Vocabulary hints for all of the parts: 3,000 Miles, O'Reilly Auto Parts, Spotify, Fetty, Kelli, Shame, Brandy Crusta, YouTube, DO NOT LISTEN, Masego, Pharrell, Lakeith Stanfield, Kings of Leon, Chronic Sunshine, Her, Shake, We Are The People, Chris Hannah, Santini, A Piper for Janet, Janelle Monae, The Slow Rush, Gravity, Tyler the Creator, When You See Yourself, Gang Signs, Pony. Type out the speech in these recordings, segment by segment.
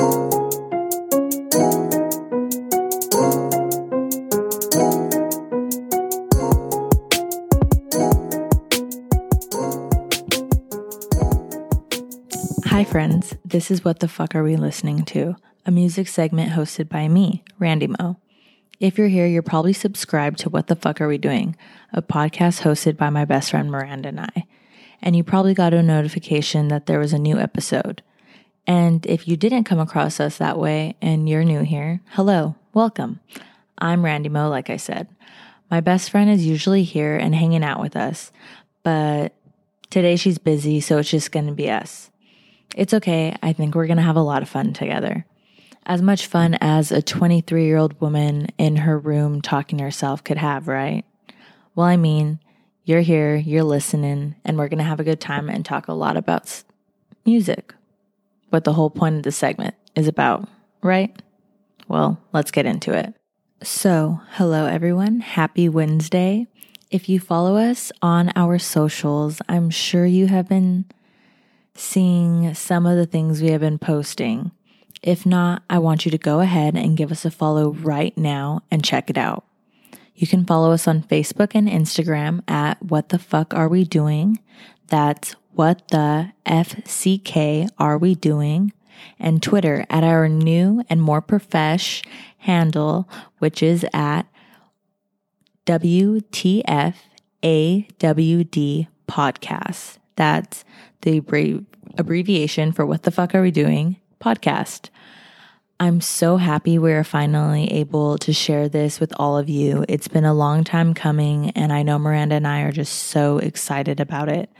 Hi friends, this is What the Fuck Are We Listening To, a music segment hosted by me, Randy Mo. If you're here, you're probably subscribed to What the Fuck Are We Doing, a podcast hosted by my best friend Miranda and I. And you probably got a notification that there was a new episode. And if you didn't come across us that way and you're new here, hello, welcome. I'm Randy Mo, like I said. My best friend is usually here and hanging out with us, but today she's busy, so it's just going to be us. It's okay, I think we're going to have a lot of fun together. As much fun as a 23-year-old woman in her room talking to herself could have, right? Well, I mean, you're here, you're listening, and we're going to have a good time and talk a lot about music. What the whole point of the segment is about, right? Well, let's get into it. So, hello everyone, happy Wednesday. If you follow us on our socials, I'm sure you have been seeing some of the things we have been posting. If not, I want you to go ahead and give us a follow right now and check it out. You can follow us on Facebook and Instagram at What the Fuck Are We Doing? That's What the FCK Are We Doing? And Twitter at our new and more profesh handle, which is at WTFAWD Podcast. That's the abbreviation for What the Fuck Are We Doing? Podcast. I'm so happy we're finally able to share this with all of you. It's been a long time coming, and I know Miranda and I are just so excited about it.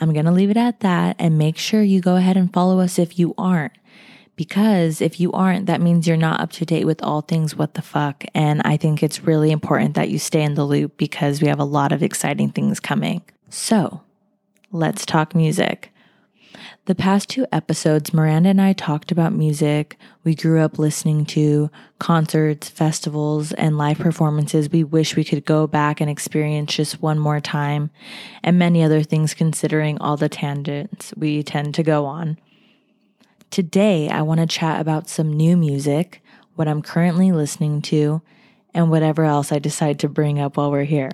I'm going to leave it at that, and make sure you go ahead and follow us if you aren't. Because if you aren't, that means you're not up to date with all things What the Fuck, and I think it's really important that you stay in the loop because we have a lot of exciting things coming. So, let's talk music. The past two episodes, Miranda and I talked about music we grew up listening to, concerts, festivals, and live performances we wish we could go back and experience just one more time, and many other things considering all the tangents we tend to go on. Today, I want to chat about some new music, what I'm currently listening to, and whatever else I decide to bring up while we're here.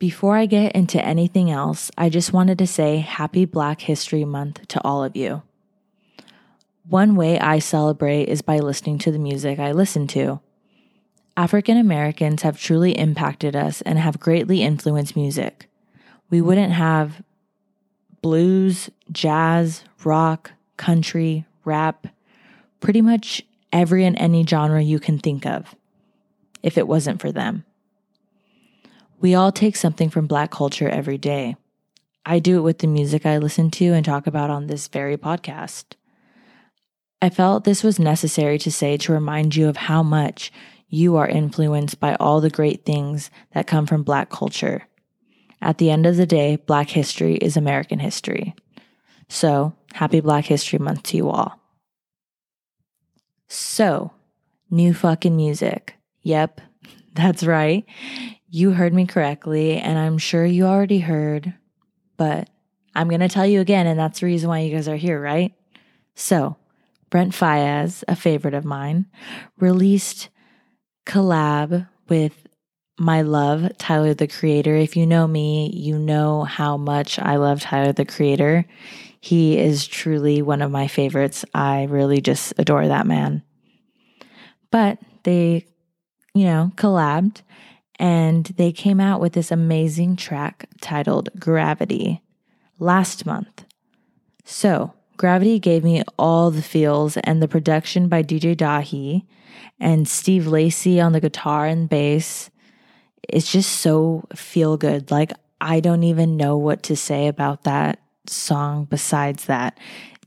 Before I get into anything else, I just wanted to say Happy Black History Month to all of you. One way I celebrate is by listening to the music I listen to. African Americans have truly impacted us and have greatly influenced music. We wouldn't have blues, jazz, rock, country, rap, pretty much every and any genre you can think of, if it wasn't for them. We all take something from Black culture every day. I do it with the music I listen to and talk about on this very podcast. I felt this was necessary to say to remind you of how much you are influenced by all the great things that come from Black culture. At the end of the day, Black history is American history. So, happy Black History Month to you all. So, new fucking music. Yep, that's right. You heard me correctly, and I'm sure you already heard, but I'm going to tell you again, and that's the reason why you guys are here, right? So, Brent Faiyaz, a favorite of mine, released collab with my love, Tyler the Creator. If you know me, you know how much I love Tyler the Creator. He is truly one of my favorites. I really just adore that man. But they, collabed. And they came out with this amazing track titled Gravity last month. So, Gravity gave me all the feels, and the production by DJ Dahi and Steve Lacey on the guitar and bass is just so feel good. Like, I don't even know what to say about that song besides that.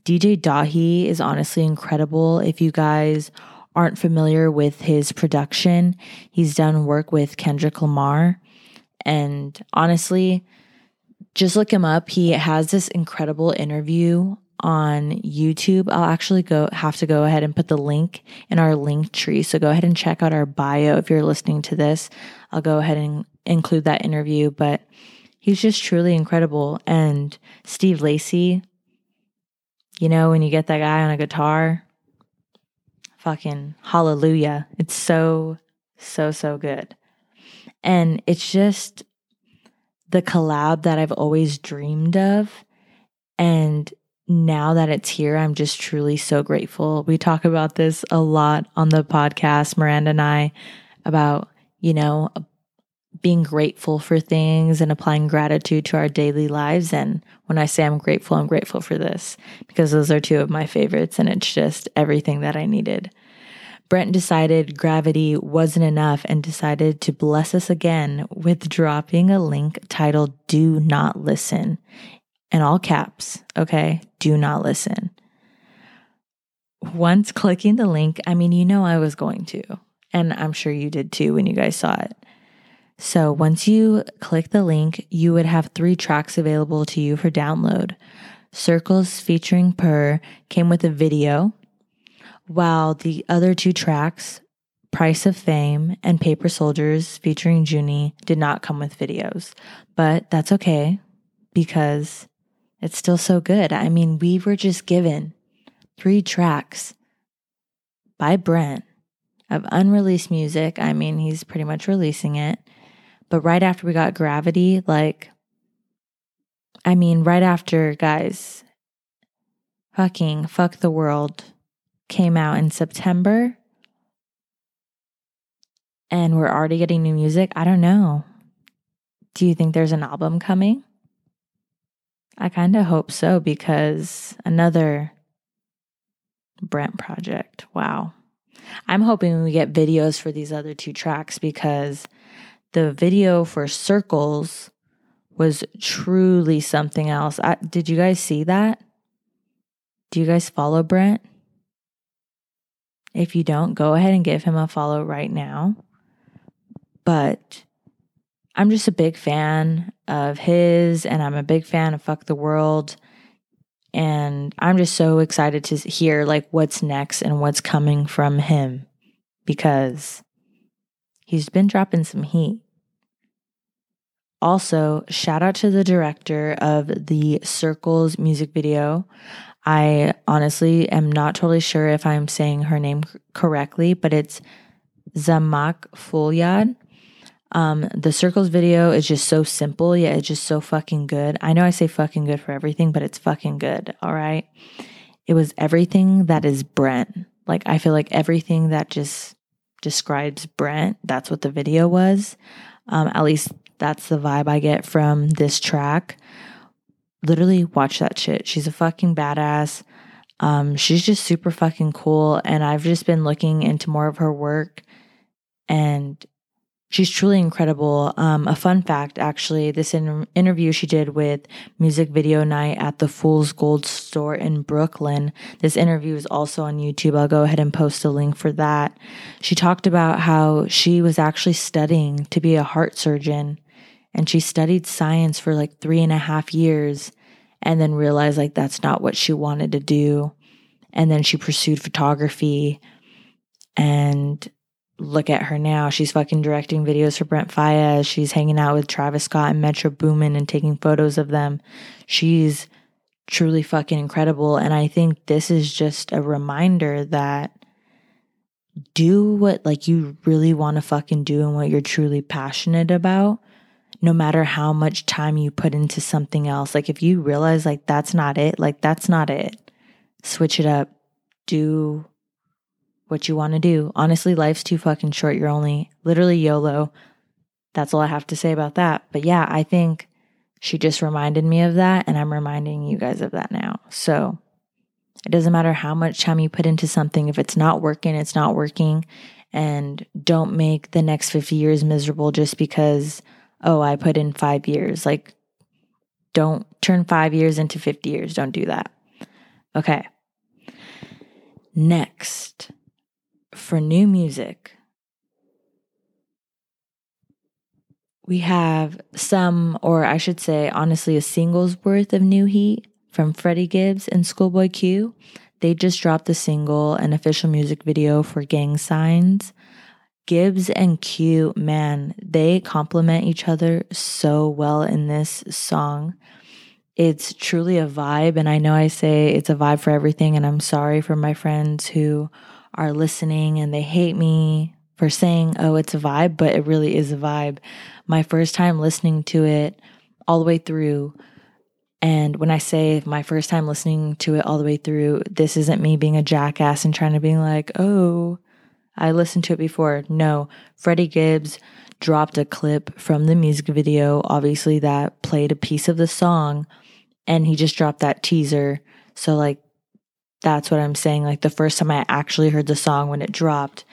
DJ Dahi is honestly incredible. If you guys aren't familiar with his production, he's done work with Kendrick Lamar, and honestly, just look him up. He has this incredible interview on YouTube. I'll actually go ahead and put the link in our link tree, so go ahead and check out our bio if you're listening to this. I'll go ahead and include that interview, but he's just truly incredible. And Steve Lacey, You know, when you get that guy on a guitar, fucking hallelujah. It's so, so, so good. And it's just the collab that I've always dreamed of. And now that it's here, I'm just truly so grateful. We talk about this a lot on the podcast, Miranda and I, about, you know, being grateful for things and applying gratitude to our daily lives. And when I say I'm grateful for this because those are two of my favorites and it's just everything that I needed. Brent decided Gravity wasn't enough and decided to bless us again with dropping a link titled Do Not Listen. In all caps, okay? Do not listen. Once clicking the link, I mean, you know I was going to. And I'm sure you did too when you guys saw it. So once you click the link, you would have 3 tracks available to you for download. Circles featuring Her came with a video, while the other 2 tracks, Price of Fame and Paper Soldiers featuring Junie, did not come with videos. But that's okay because it's still so good. I mean, we were just given 3 tracks by Brent of unreleased music. I mean, he's pretty much releasing it. But right after we got Gravity, right after, guys, fucking Fuck the World came out in September and we're already getting new music. I don't know. Do you think there's an album coming? I kind of hope so because another Brent project. Wow. I'm hoping we get videos for these other 2 tracks because the video for Circles was truly something else. Did you guys see that? Do you guys follow Brent? If you don't, go ahead and give him a follow right now. But I'm just a big fan of his, and I'm a big fan of Fuck the World. And I'm just so excited to hear what's next and what's coming from him because he's been dropping some heat. Also, shout out to the director of the Circles music video. I honestly am not totally sure if I'm saying her name correctly, but it's Zamak Fulyad. The Circles video is just so simple, yet it's just so fucking good. I know I say fucking good for everything, but it's fucking good, all right? It was everything that is Brent. I feel like everything that just describes Brent, that's what the video was. At least that's the vibe I get from this track. Literally watch that shit. She's a fucking badass. She's just super fucking cool. And I've just been looking into more of her work and she's truly incredible. A fun fact, actually, this interview she did with Music Video Night at the Fool's Gold store in Brooklyn. This interview is also on YouTube. I'll go ahead and post a link for that. She talked about how she was actually studying to be a heart surgeon and she studied science for 3.5 years and then realized that's not what she wanted to do. And then she pursued photography and look at her now. She's fucking directing videos for Brent Faiyaz. She's hanging out with Travis Scott and Metro Boomin and taking photos of them. She's truly fucking incredible. And I think this is just a reminder that do what you really want to fucking do and what you're truly passionate about, no matter how much time you put into something else. If you realize that's not it, that's not it. Switch it up. Do what you want to do. Honestly, life's too fucking short. You're only literally YOLO. That's all I have to say about that. But yeah, I think she just reminded me of that and I'm reminding you guys of that now. So it doesn't matter how much time you put into something. If it's not working, it's not working. And don't make the next 50 years miserable just because, oh, I put in 5 years. Don't turn 5 years into 50 years. Don't do that. Okay. Next. For new music, we have a single's worth of new heat from Freddie Gibbs and Schoolboy Q. They just dropped the single and official music video for Gang Signs. Gibbs and Q, man, they complement each other so well in this song. It's truly a vibe, and I know I say it's a vibe for everything, and I'm sorry for my friends who are listening and they hate me for saying, oh, it's a vibe, but it really is a vibe. My first time listening to it all the way through, and when I say my first time listening to it all the way through, this isn't me being a jackass and trying to be like, oh, I listened to it before. No, Freddie Gibbs dropped a clip from the music video, obviously, that played a piece of the song, and he just dropped that teaser. So, like, that's what I'm saying. Like, the first time I actually heard the song when it dropped,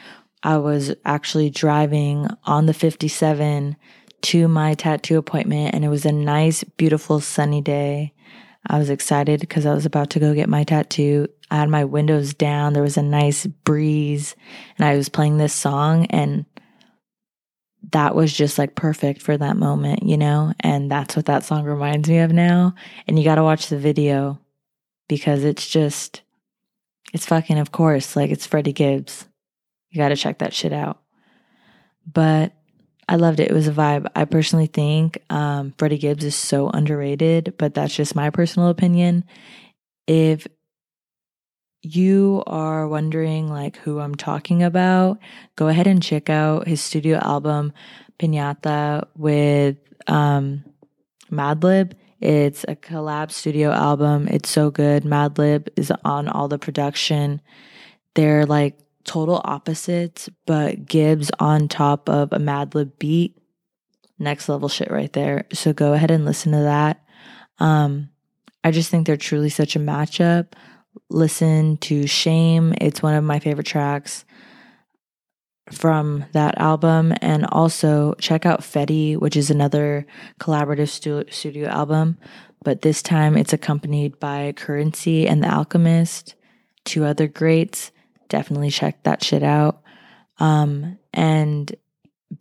I was actually driving on the 57 to my tattoo appointment, and it was a nice, beautiful, sunny day. I was excited because I was about to go get my tattoo. I had my windows down. There was a nice breeze, and I was playing this song, and that was just like perfect for that moment, you know? And that's what that song reminds me of now. And you got to watch the video because it's fucking, of course, like it's Freddie Gibbs. You got to check that shit out. But I loved it. It was a vibe. I personally think Freddie Gibbs is so underrated, but that's just my personal opinion. If you are wondering like who I'm talking about, go ahead and check out his studio album, Piñata, with Madlib. It's a collab studio album. It's so good. Madlib is on all the production. They're like total opposites, but Gibbs on top of a Madlib beat, next level shit right there. So go ahead and listen to that. I just think they're truly such a matchup. Listen to Shame. It's one of my favorite tracks from that album. And also check out Fetty, which is another collaborative studio album, but this time it's accompanied by Currency and The Alchemist, two other greats. Definitely check that shit out. And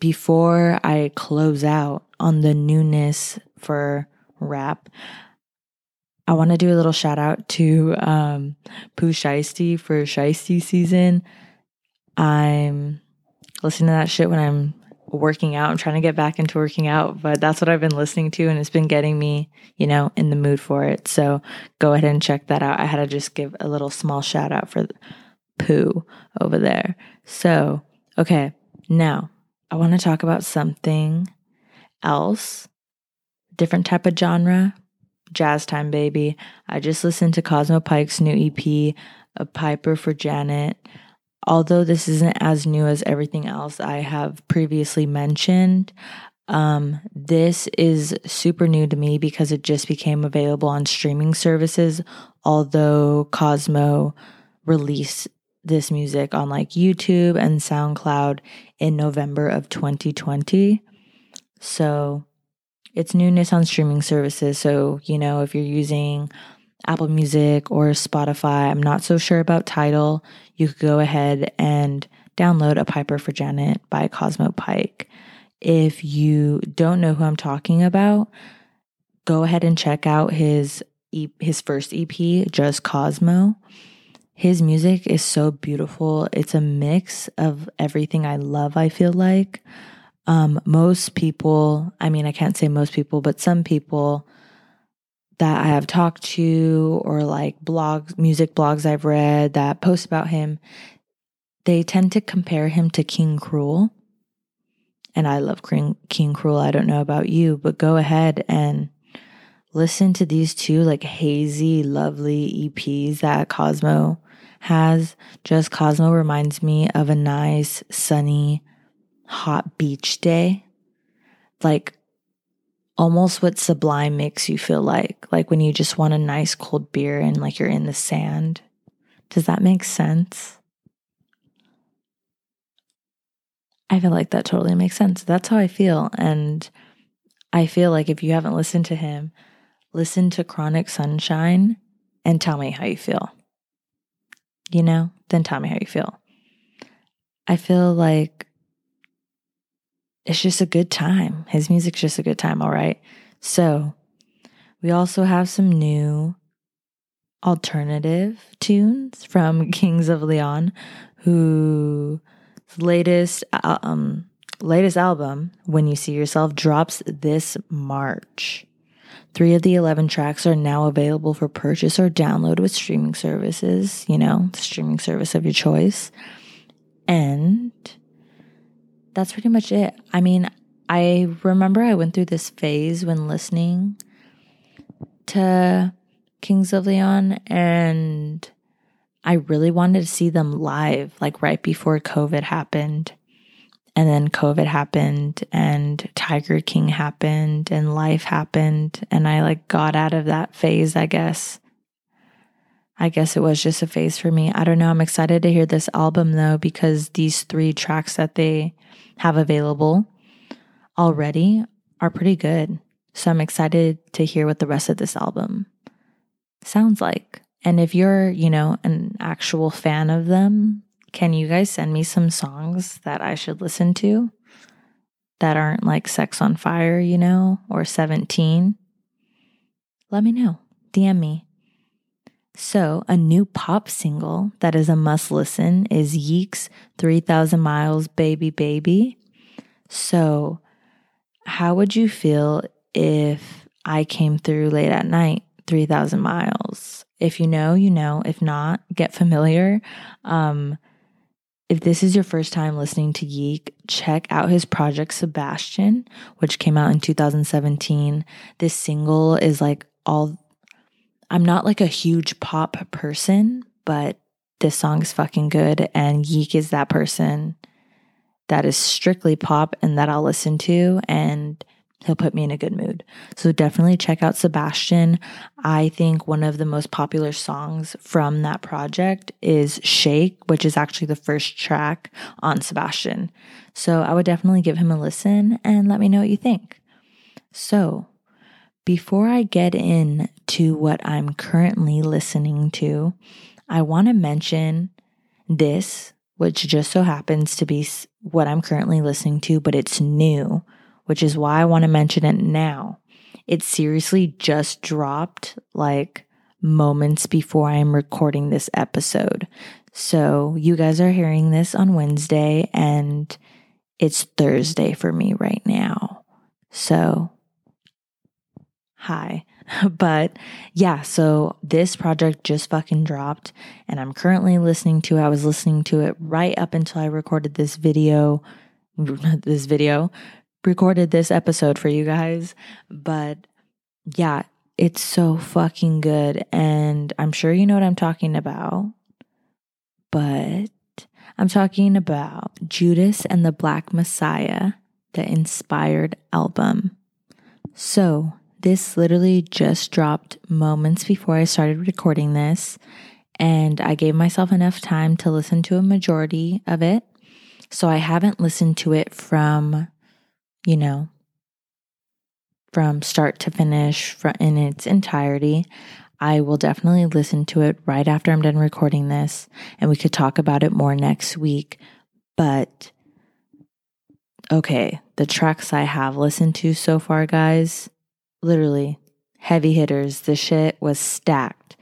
before I close out on the newness for rap, I want to do a little shout out to Pooh Shiesty for Shiesty season. I'm listening to that shit when I'm working out. I'm trying to get back into working out, but that's what I've been listening to, and it's been getting me, you know, in the mood for it. So go ahead and check that out. I had to just give a little small shout out for Pooh over there. So, okay, now I want to talk about something else, different type of genre, jazz time, baby. I just listened to Cosmo Pike's new EP, A Piper for Janet. Although this isn't as new as everything else I have previously mentioned, this is super new to me because it just became available on streaming services, although Cosmo released this music on like YouTube and SoundCloud in November of 2020. So it's newness on streaming services. So, you know, if you're using Apple Music or Spotify, I'm not so sure about Tidal, you could go ahead and download A Piper for Janet by Cosmo Pike. If you don't know who I'm talking about, go ahead and check out his first EP, Just Cosmo. His music is so beautiful. It's a mix of everything I love, I feel like. Most people, I mean, I can't say most people, but some people that I have talked to or like blogs, music blogs I've read that post about him, they tend to compare him to King Cruel. And I love King Cruel. I don't know about you, but go ahead and listen to these two like hazy, lovely EPs that Cosmo has. Just Cosmo reminds me of a nice, sunny, hot beach day. Like almost what Sublime makes you feel like when you just want a nice cold beer and like you're in the sand. Does that make sense? I feel like that totally makes sense. That's how I feel. And I feel like if you haven't listened to him, listen to Chronic Sunshine and tell me how you feel. You know, then tell me how you feel. I feel like it's just a good time. His music's just a good time, all right? So we also have some new alternative tunes from Kings of Leon, whose latest album, When You See Yourself, drops this March. 3 of the 11 tracks are now available for purchase or download with streaming services, you know, the streaming service of your choice. And that's pretty much it. I mean, I remember I went through this phase when listening to Kings of Leon, and I really wanted to see them live, like right before COVID happened. And then COVID happened and Tiger King happened and life happened. And I like got out of that phase, I guess. I guess it was just a phase for me. I don't know. I'm excited to hear this album though, because these 3 tracks that they have available already are pretty good. So I'm excited to hear what the rest of this album sounds like. And if you're, you know, an actual fan of them, can you guys send me some songs that I should listen to that aren't like Sex on Fire, you know, or 17? Let me know. DM me. So a new pop single that is a must listen is Yeek's 3,000 Miles Baby Baby. So how would you feel if I came through late at night, 3,000 miles? If you know, you know. If not, get familiar. If this is your first time listening to Yeek, check out his project Sebastian, which came out in 2017. This single is like all... I'm not like a huge pop person, but this song is fucking good. And Yeek is that person that is strictly pop and that I'll listen to, and he'll put me in a good mood. So definitely check out Sebastian. I think one of the most popular songs from that project is Shake, which is actually the first track on Sebastian. So I would definitely give him a listen and let me know what you think. So before I get into what I'm currently listening to, I want to mention this, which just so happens to be what I'm currently listening to, but it's new, which is why I want to mention it now. It seriously just dropped like moments before I'm recording this episode. So you guys are hearing this on Wednesday and it's Thursday for me right now. So hi. But yeah, so this project just fucking dropped and I'm currently listening to it. I was listening to it right up until I recorded this video, recorded this episode for you guys. But yeah, it's so fucking good. And I'm sure you know what I'm talking about. But I'm talking about Judas and the Black Messiah, the Inspired album. So this literally just dropped moments before I started recording this. And I gave myself enough time to listen to a majority of it. So I haven't listened to it from start to finish in its entirety. I will definitely listen to it right after I'm done recording this, and we could talk about it more next week. But okay, the tracks I have listened to so far, guys, literally heavy hitters. The shit was stacked.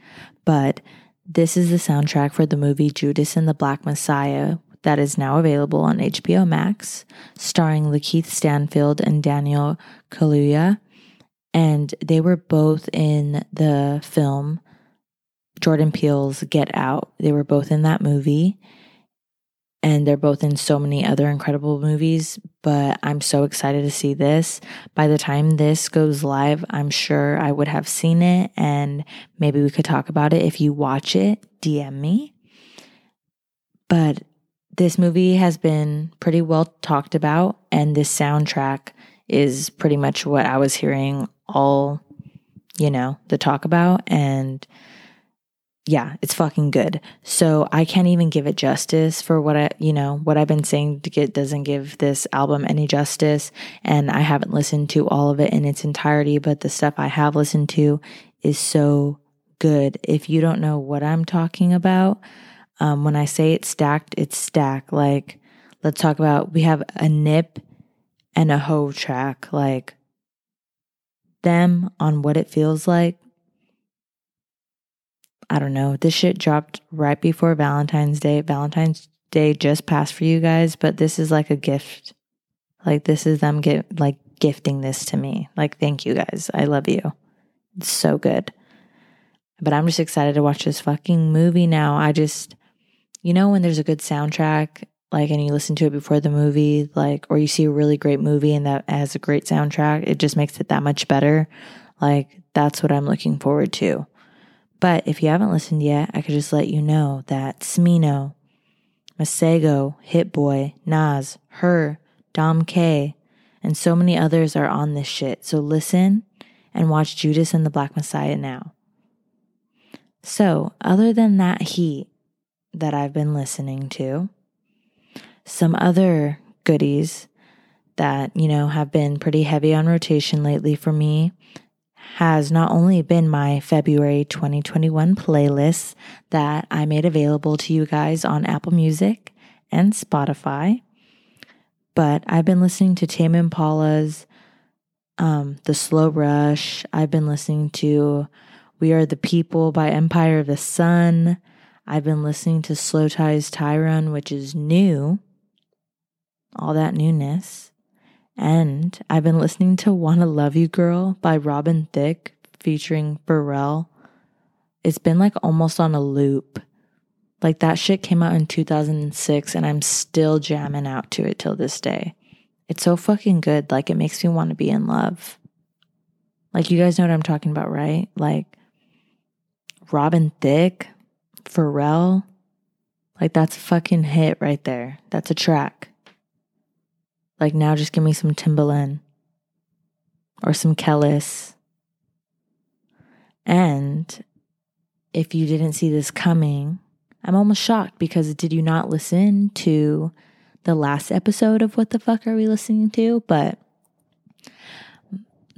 But this is the soundtrack for the movie Judas and the Black Messiah, that is now available on HBO Max, starring Lakeith Stanfield and Daniel Kaluuya. And they were both in the film Jordan Peele's Get Out. They were both in that movie. And they're both in so many other incredible movies. But I'm so excited to see this. By the time this goes live, I'm sure I would have seen it. And maybe we could talk about it. If you watch it, DM me. But this movie has been pretty well talked about, and this soundtrack is pretty much what I was hearing all, you know, the talk about. And yeah, it's fucking good. So I can't even give it justice for what I've been saying to get doesn't give this album any justice. And I haven't listened to all of it in its entirety, but the stuff I have listened to is so good. If you don't know what I'm talking about, when I say it's stacked. Like, let's talk about, we have a nip and a hoe track. Like, them on What It Feels Like. I don't know. This shit dropped right before Valentine's Day. Valentine's Day just passed for you guys, but this is like a gift. Like, this is them gifting this to me. Like, thank you guys. I love you. It's so good. But I'm just excited to watch this fucking movie now. I just, you know, when there's a good soundtrack, like, and you listen to it before the movie, like, or you see a really great movie and that has a great soundtrack, it just makes it that much better. Like, that's what I'm looking forward to. But if you haven't listened yet, I could just let you know that Smino, Masego, Hit Boy, Nas, Her, Dom K, and so many others are on this shit. So listen and watch Judas and the Black Messiah now. So, other than that heat that I've been listening to, some other goodies that, you know, have been pretty heavy on rotation lately for me has not only been my February 2021 playlist that I made available to you guys on Apple Music and Spotify, but I've been listening to Tame Impala's The Slow Rush. I've been listening to We Are the People by Empire of the Sun. I've been listening to Slow Tie's Tyrone, which is new. All that newness. And I've been listening to Wanna Love You Girl by Robin Thicke featuring Pharrell. It's been like almost on a loop. Like that shit came out in 2006 and I'm still jamming out to it till this day. It's so fucking good. Like, it makes me want to be in love. Like, you guys know what I'm talking about, right? Like, Robin Thicke, Pharrell, like, that's a fucking hit right there. That's a track. Like, now just give me some Timbaland or some Kellis. And if you didn't see this coming, I'm almost shocked, because did you not listen to the last episode of What the Fuck Are We Listening To? But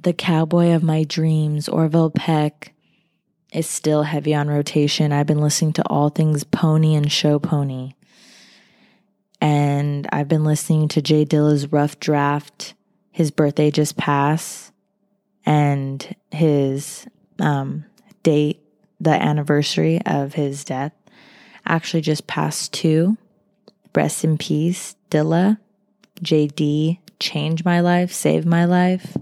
The Cowboy of My Dreams, Orville Peck, is still heavy on rotation. I've been listening to all things Pony and Show Pony. And I've been listening to Jay Dilla's Rough Draft. His birthday just passed. And his date, the anniversary of his death, actually just passed too. Rest in peace, Dilla. JD, Change My Life, Save My Life.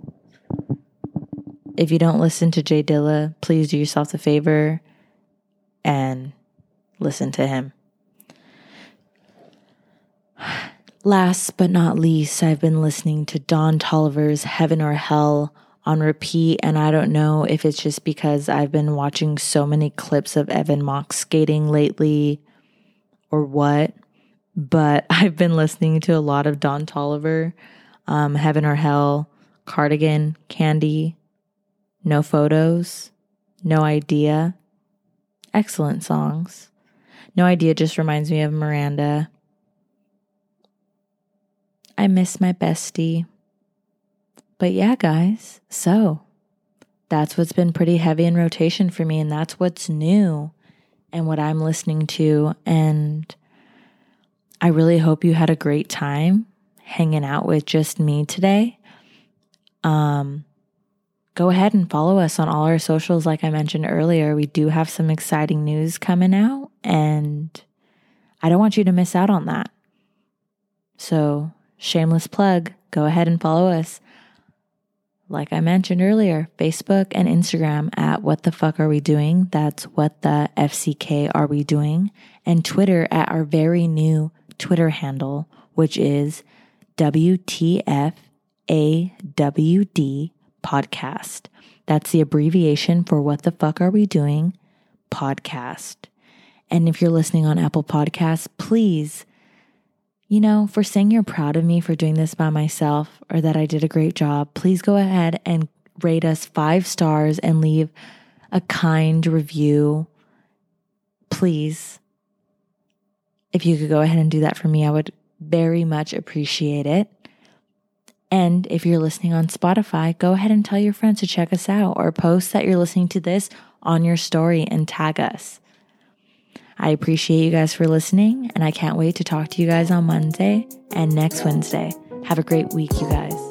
If you don't listen to Jay Dilla, please do yourself the favor and listen to him. Last but not least, I've been listening to Don Toliver's Heaven or Hell on repeat, and I don't know if it's just because I've been watching so many clips of Evan Mock skating lately or what, but I've been listening to a lot of Don Toliver, Heaven or Hell, Cardigan, Candy, No Photos, No Idea. Excellent songs. No Idea just reminds me of Miranda. I miss my bestie. But yeah, guys, so that's what's been pretty heavy in rotation for me, and that's what's new and what I'm listening to. And I really hope you had a great time hanging out with just me today. Go ahead and follow us on all our socials. Like I mentioned earlier, we do have some exciting news coming out, and I don't want you to miss out on that. So, shameless plug, go ahead and follow us. Like I mentioned earlier, Facebook and Instagram at What the Fuck Are We Doing? That's What the FCK Are We Doing? And Twitter at our very new Twitter handle, which is WTFAWD. Podcast. That's the abbreviation for What the Fuck Are We Doing? Podcast. And if you're listening on Apple Podcasts, please, you know, for saying you're proud of me for doing this by myself or that I did a great job, please go ahead and rate us 5 stars and leave a kind review. Please. If you could go ahead and do that for me, I would very much appreciate it. And if you're listening on Spotify, go ahead and tell your friends to check us out, or post that you're listening to this on your story and tag us. I appreciate you guys for listening, and I can't wait to talk to you guys on Monday and next Wednesday. Have a great week, you guys.